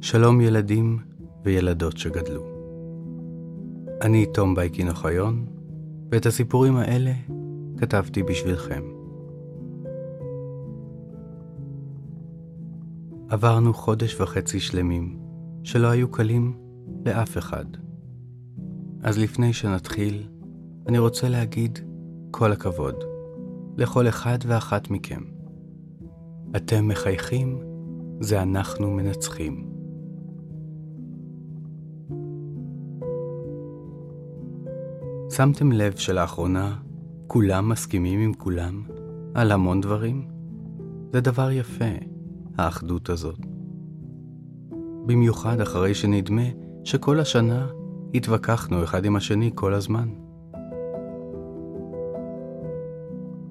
שלום ילדים וילדות שגדלו. אני תום בייקין-אוחיון, ואת הסיפורים האלה כתבתי בשבילכם. עברנו 1.5 חודשים שלמים שלא היו קלים לאף אחד. אז לפני שנתחיל, אני רוצה להגיד כל הכבוד לכל אחד ואחת מכם. אתם מחייכים, זה אנחנו מנצחים. שמתם לב שלאחרונה כולם מסכימים עם כולם על המון דברים? זה דבר יפה, האחדות הזאת. במיוחד אחרי שנדמה שכל השנה התווכחנו אחד עם השני כל הזמן.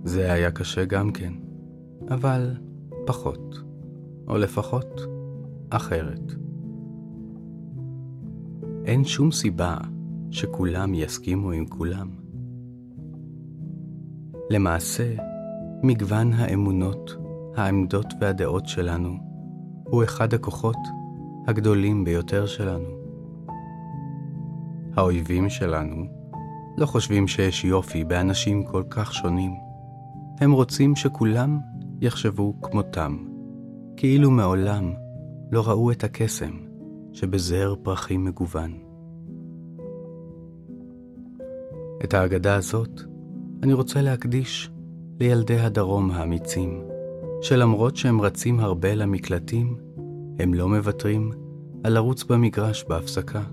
זה היה קשה גם כן, אבל פחות, או לפחות אחרת. אין שום סיבה שכולם יסכימו עם כולם. למעשה, מגוון האמונות, העמדות והדעות שלנו הוא אחד הכוחות הגדולים ביותר שלנו. האויבים שלנו לא חושבים שיש יופי באנשים כל כך שונים. הם רוצים שכולם יחשבו כמותם, כאילו מעולם לא ראו את הקסם שבזר פרחים מגוון. את ההגדה הזאת אני רוצה להקדיש לילדי הדרום האמיצים, שלמרות שהם רצים הרבה למקלטים, הם לא מוותרים על לרוץ במגרש בהפסקה.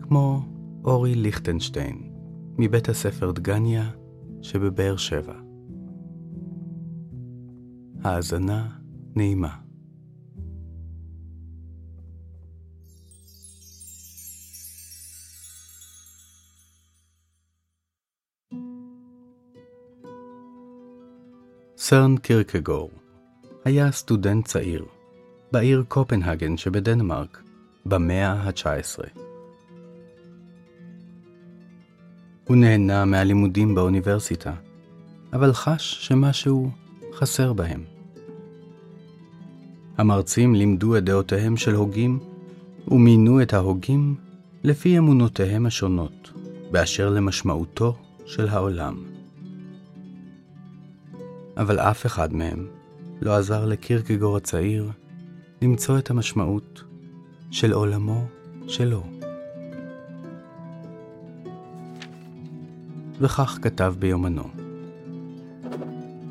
כמו אורי ליכטנשטיין, מבית הספר דגניה שבבאר שבע. האזנה נעימה. סרן קירקגור היה סטודנט צעיר בעיר קופנהגן שבדנמרק במאה ה-19. הוא נהנה מהלימודים באוניברסיטה, אבל חש שמשהו חסר בהם. המרצים לימדו את דעותיהם של הוגים ומינו את ההוגים לפי אמונותיהם השונות באשר למשמעותו של העולם. אבל אף אחד מהם לא עזר לקירקגור הצעיר למצוא את המשמעות של עולמו שלו. וכך כתב ביומנו: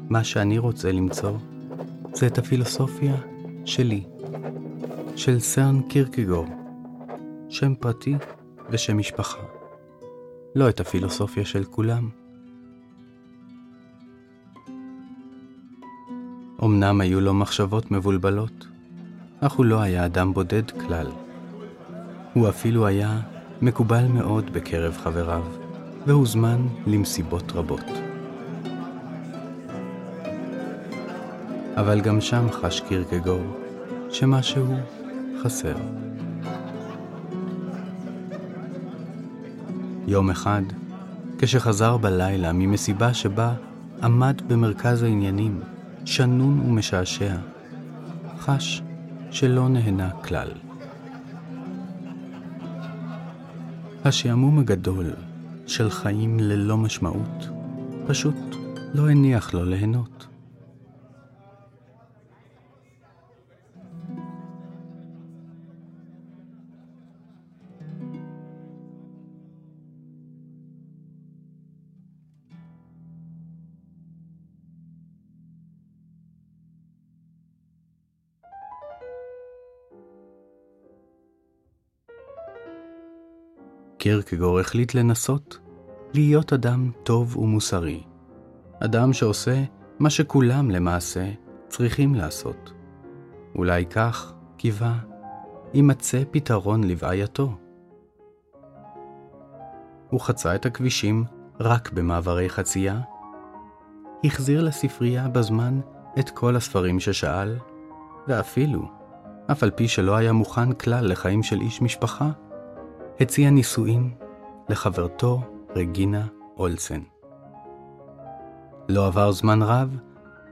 מה שאני רוצה למצוא זה את הפילוסופיה שלי, של סרן קירקגור, שם פרטי ושם משפחה, לא את הפילוסופיה של כולם. אמנם היו לו מחשבות מבולבלות, אך הוא לא היה אדם בודד כלל. הוא אפילו היה מקובל מאוד בקרב חבריו, והוזמן למסיבות רבות. אבל גם שם חש קירקגור שמשהו חסר. יום אחד, כשחזר בלילה ממסיבה שבה עמד במרכז העניינים, שנון ומשעשע, חש שלא נהנה כלל. השעמום הגדול של חיים ללא משמעות פשוט לא הניח לו ליהנות. קירקגור החליט לנסות להיות אדם טוב ומוסרי, אדם שעושה מה שכולם למעשה צריכים לעשות. אולי כך, קיווה, יימצא פתרון לבעייתו. הוא חצה את הכבישים רק במעברי חצייה, החזיר לספרייה בזמן את כל הספרים ששאל, ואפילו, אף על פי שלא היה מוכן כלל לחיים של איש משפחה, הציע נישואים לחברתו רגינה אולסן. לא עבר זמן רב,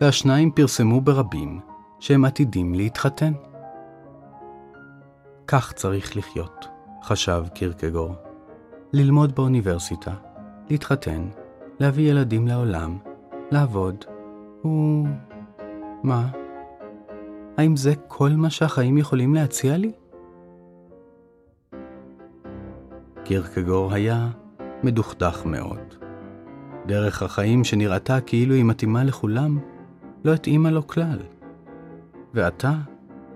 והשניים פרסמו ברבים שהם עתידים להתחתן. כך צריך לחיות, חשב קירקגור. ללמוד באוניברסיטה, להתחתן, להביא ילדים לעולם, לעבוד, מה? האם זה כל מה שהחיים יכולים להציע לי? קירקגור היה מדוכדך מאוד. דרך החיים שנראתה כאילו היא מתאימה לכולם, לא התאימה לו כלל. ועתה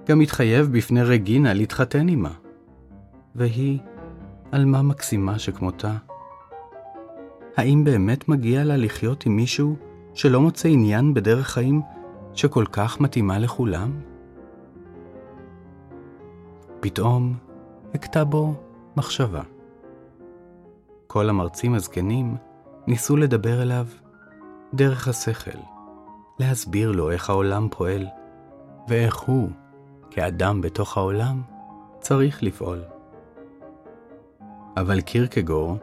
גם התחייב בפני רגינה להתחתן עמה. והיא, על מה מקסימה שכמותה? האם באמת מגיע לה לחיות עם מישהו שלא מוצא עניין בדרך חיים שכל כך מתאימה לכולם? פתאום הקטה בו מחשבה. כל המרצים הזקנים ניסו לדבר אליו דרך השכל, להסביר לו איך העולם פועל, ואיך הוא, כאדם בתוך העולם, צריך לפעול. אבל קירקגור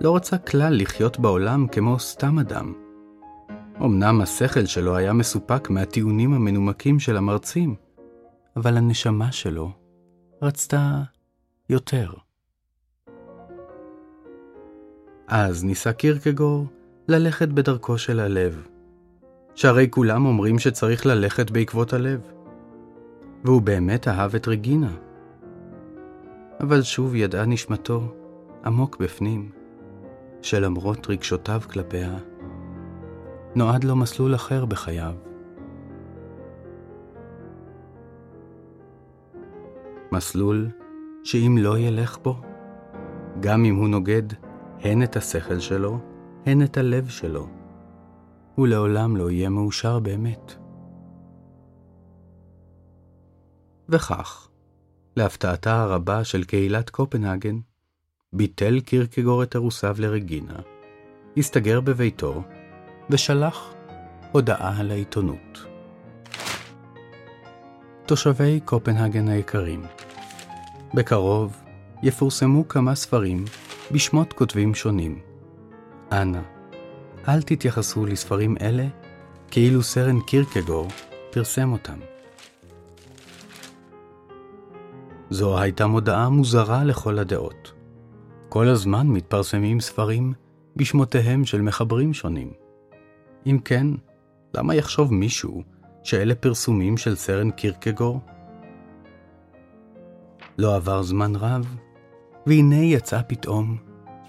לא רצה כלל לחיות בעולם כמו סתם אדם. אמנם השכל שלו היה מסופק מהטיעונים המנומקים של המרצים, אבל הנשמה שלו רצתה יותר. אז ניסה קירקגור ללכת בדרכו של הלב, שהרי כולם אומרים שצריך ללכת בעקבות הלב. והוא באמת אהב את רגינה. אבל שוב ידעה נשמתו, עמוק בפנים, שלמרות רגשותיו כלפיה, נועד לו מסלול אחר בחייו. מסלול שאם לא ילך בו, גם אם הוא נוגד הן את השכל שלו, הן את הלב שלו, הוא לעולם לא יהיה מאושר באמת. וכך, להפתעתה הרבה של קהילת קופנהגן, ביטל קירקגור את אירוסיו לרגינה, הסתגר בביתו ושלח הודעה על העיתונות. תושבי קופנהגן היקרים, בקרוב יפורסמו כמה ספרים בשמות כותבים שונים. אנא, אל תתייחסו לספרים אלה כאילו סרן קירקגור פרסם אותם. זו הייתה מודעה מוזרה לכל הדעות. כל הזמן מתפרסמים ספרים בשמותיהם של מחברים שונים. אם כן, למה יחשוב מישהו שאלה פרסומים של סרן קירקגור? לא עבר זמן רב, והנה יצא פתאום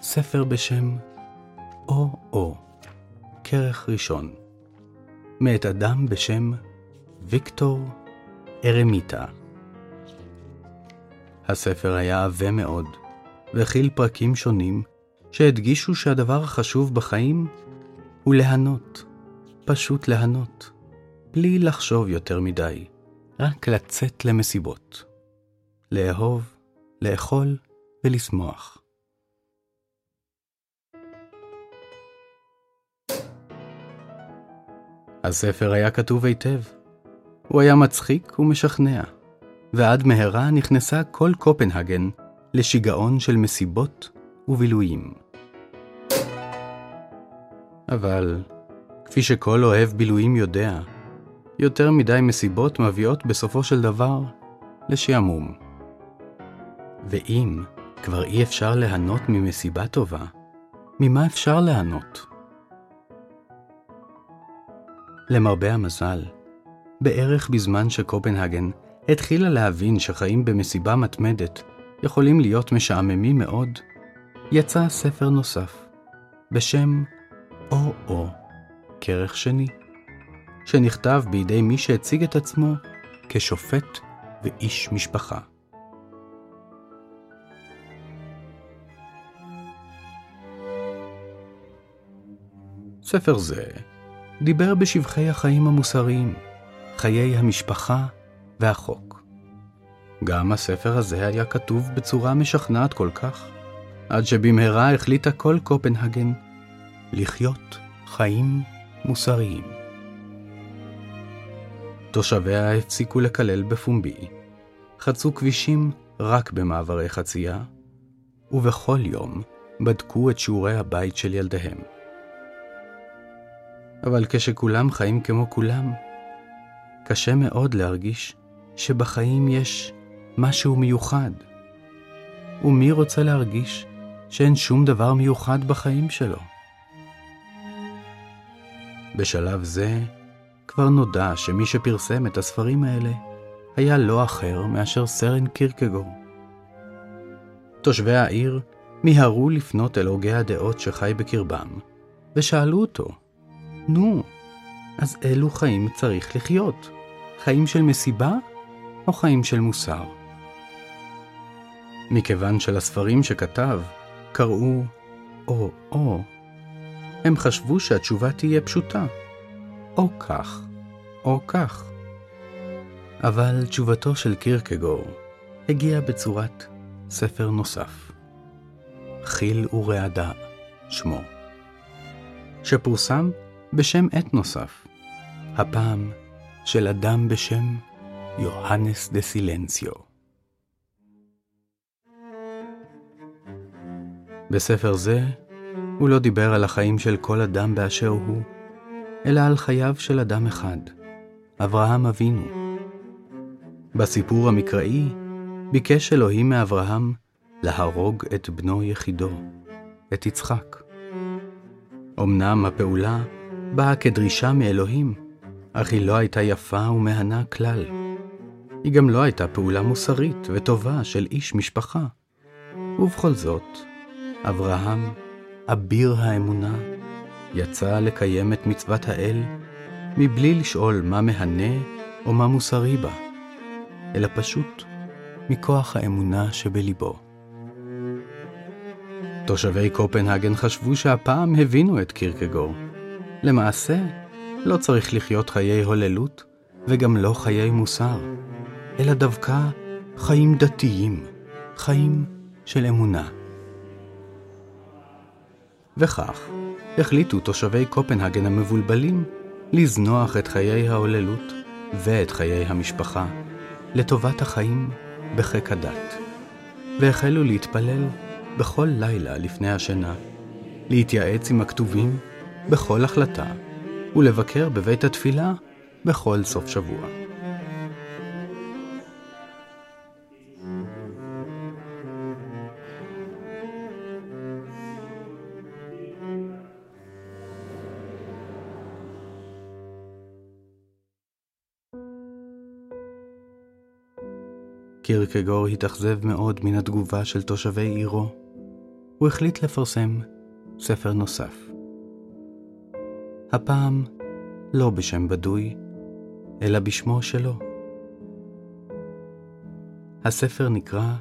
ספר בשם או כרך ראשון, מאת אדם בשם ויקטור ארמיטה. הספר היה עבה מאוד, והכיל פרקים שונים שהדגישו שהדבר החשוב בחיים הוא להנות, פשוט להנות, בלי לחשוב יותר מדי, רק לצאת למסיבות, לאהוב, לאכול ולשמוח. הספר היה כתוב היטב. הוא היה מצחיק ומשכנע, ועד מהרה נכנסה כל קופנהגן לשיגעון של מסיבות ובילויים. אבל, כפי שכל אוהב בילויים יודע, יותר מדי מסיבות מביאות בסופו של דבר לשעמום. ואם כבר אי אפשר ליהנות ממסיבה טובה, ממה אפשר ליהנות? למרבה המזל, בערך בזמן שקופנהגן התחילה להבין שחיים במסיבה מתמדת יכולים להיות משעממים מאוד, יצא ספר נוסף בשם או כרך שני, שנכתב בידי מי שהציג את עצמו כשופט ואיש משפחה. ספר זה דיבר בשבחי החיים המוסריים, חיי המשפחה והחוק. גם הספר הזה היה כתוב בצורה משכנעת כל כך, עד שבמהרה החליטה כל קופנהגן לחיות חיים מוסריים. תושביה הפסיקו לקלל בפומבי, חצו כבישים רק במעברי חצייה, ובכל יום בדקו את שיעורי הבית של ילדיהם. אבל כשכולם חיים כמו כולם, קשה מאוד להרגיש שבחיים יש משהו מיוחד. ומי רוצה להרגיש שאין שום דבר מיוחד בחיים שלו? בשלב זה כבר נודע שמי שפרסם את הספרים האלה היה לא אחר מאשר סרן קירקגור. תושבי העיר מיהרו לפנות אל הוגה הדעות שחי בקרבם, ושאלו אותו, נו, אז אילו חיים צריך לחיות? חיים של מסיבה או חיים של מוסר? מכיוון שלספרים שכתב קראו או, הם חשבו שהתשובה תהיה פשוטה, או כך, או כך. אבל תשובתו של קירקגור הגיעה בצורת ספר נוסף. חיל ורעדה שמו, שפורסם בשם עת נוסף, הפעם של אדם בשם יוהנס דה סילנציו. בספר זה הוא לא דיבר על החיים של כל אדם באשר הוא, אלא על חייו של אדם אחד, אברהם אבינו. בסיפור המקראי ביקש אלוהים מאברהם להרוג את בנו יחידו, את יצחק. אמנם הפעולה באה כדרישה מאלוהים, אך היא לא הייתה יפה ומהנה כלל. היא גם לא הייתה פעולה מוסרית וטובה של איש משפחה. ובכל זאת, אברהם, אביר האמונה, יצא לקיים את מצוות האל מבלי לשאול מה מהנה או מה מוסרי בה, אלא פשוט מכוח האמונה שבליבו. תושבי קופנהגן חשבו שהפעם הבינו את קירקגור. למעשה, לא צריך לחיות חיי הוללות וגם לא חיי מוסר, אלא דווקא חיים דתיים, חיים של אמונה. וכך החליטו תושבי קופנהגן המבולבלים לזנוח את חיי ההוללות ואת חיי המשפחה לטובת החיים בחיק הדת, והחלו להתפלל בכל לילה לפני השינה, להתייעץ עם הכתובים בכל החלטה ולבקר בבית התפילה בכל סוף שבוע. קירקגור התאכזב מאוד מן התגובה של תושבי עירו. הוא החליט לפרסם ספר נוסף. הפעם לא בשם בדוי, אלא בשמו שלו. הספר נקרא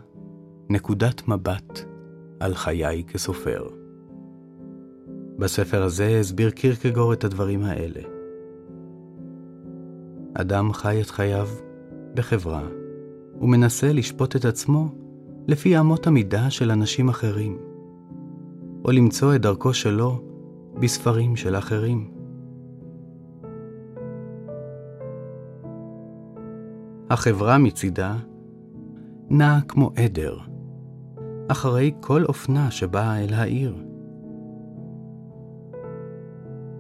נקודת מבט על חיי כסופר. בספר הזה הסביר קירקגור את הדברים האלה. אדם חי את חייו בחברה, ומנסה לשפוט את עצמו לפי אמות המידה של אנשים אחרים, או למצוא את דרכו שלו בספרים של אחרים. החברה מצידה נעה כמו עדר, אחרי כל אופנה שבאה אל העיר.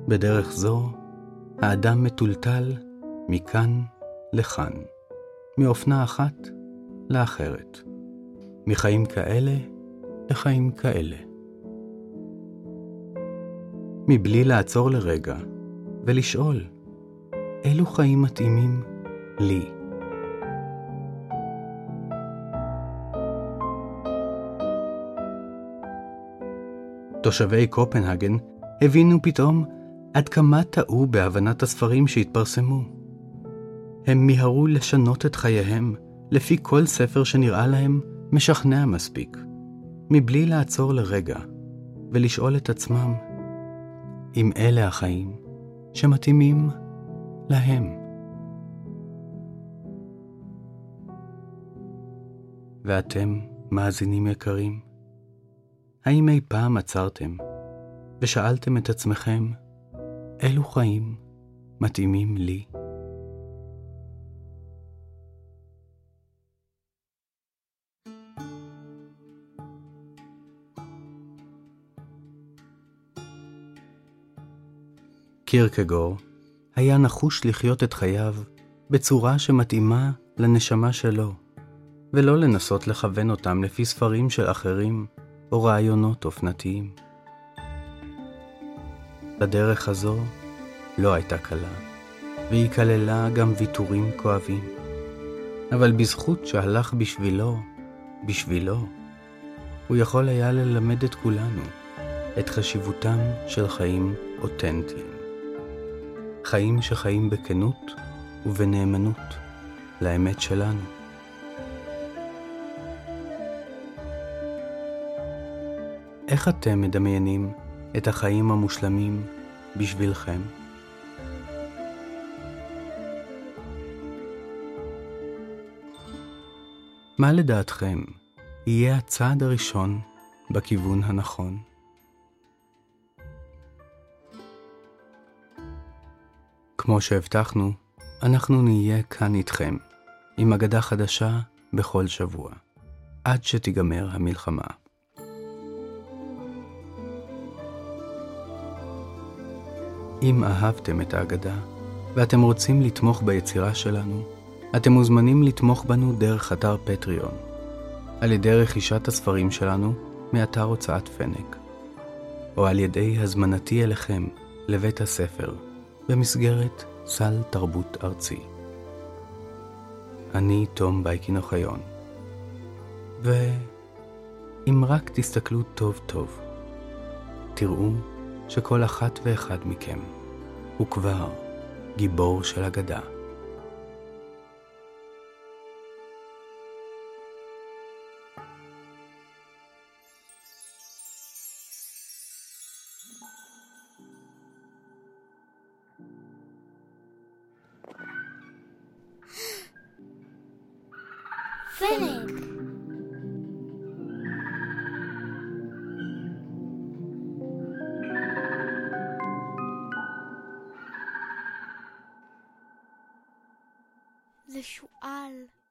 בדרך זו, האדם מטולטל מכאן לכאן, מאופנה אחת לאחרת, מחיים כאלה לחיים כאלה. מבלי לעצור לרגע ולשאול, אילו חיים מתאימים לי? תושבי קופנהגן הבינו פתאום עד כמה טעו בהבנת הספרים שהתפרסמו. הם מיהרו לשנות את חייהם לפי כל ספר שנראה להם משכנע מספיק, מבלי לעצור לרגע ולשאול את עצמם אם אלה החיים שמתאימים להם. ואתם, מאזינים יקרים, האם אי פעם עצרתם ושאלתם את עצמכם אילו חיים מתאימים לי? קירקגור היה נחוש לחיות את חייו בצורה שמתאימה לנשמה שלו, ולא לנסות לכוון אותם לפי ספרים של אחרים או רעיונות אופנתיים. הדרך הזו לא הייתה קלה, והיא כללה גם ויתורים כואבים. אבל בזכות שהלך בשבילו, הוא יכול היה ללמד את כולנו את חשיבותם של חיים אותנטיים. חיים שחיים בכנות ובנאמנות לאמת שלנו. איך אתם מדמיינים את החיים המושלמים בשבילכם? מה לדעתכם יהיה הצעד הראשון בכיוון הנכון? כמו שהבטחנו, אנחנו נהיה כאן איתכם עם אגדה חדשה בכל שבוע, עד שתיגמר המלחמה. אם אהבתם את האגדה ואתם רוצים לתמוך ביצירה שלנו, אתם מוזמנים לתמוך בנו דרך אתר פטריון, על ידי רכישת הספרים שלנו מאתר הוצאת פנק, או על ידי הזמנתי אליכם לבית הספר במסגרת סל תרבות ארצי. אני תום בייקין-אוחיון, ואם רק תסתכלו טוב טוב, תראו שכל אחת ואחד מכם הוא כבר גיבור של אגדה. זה שואל.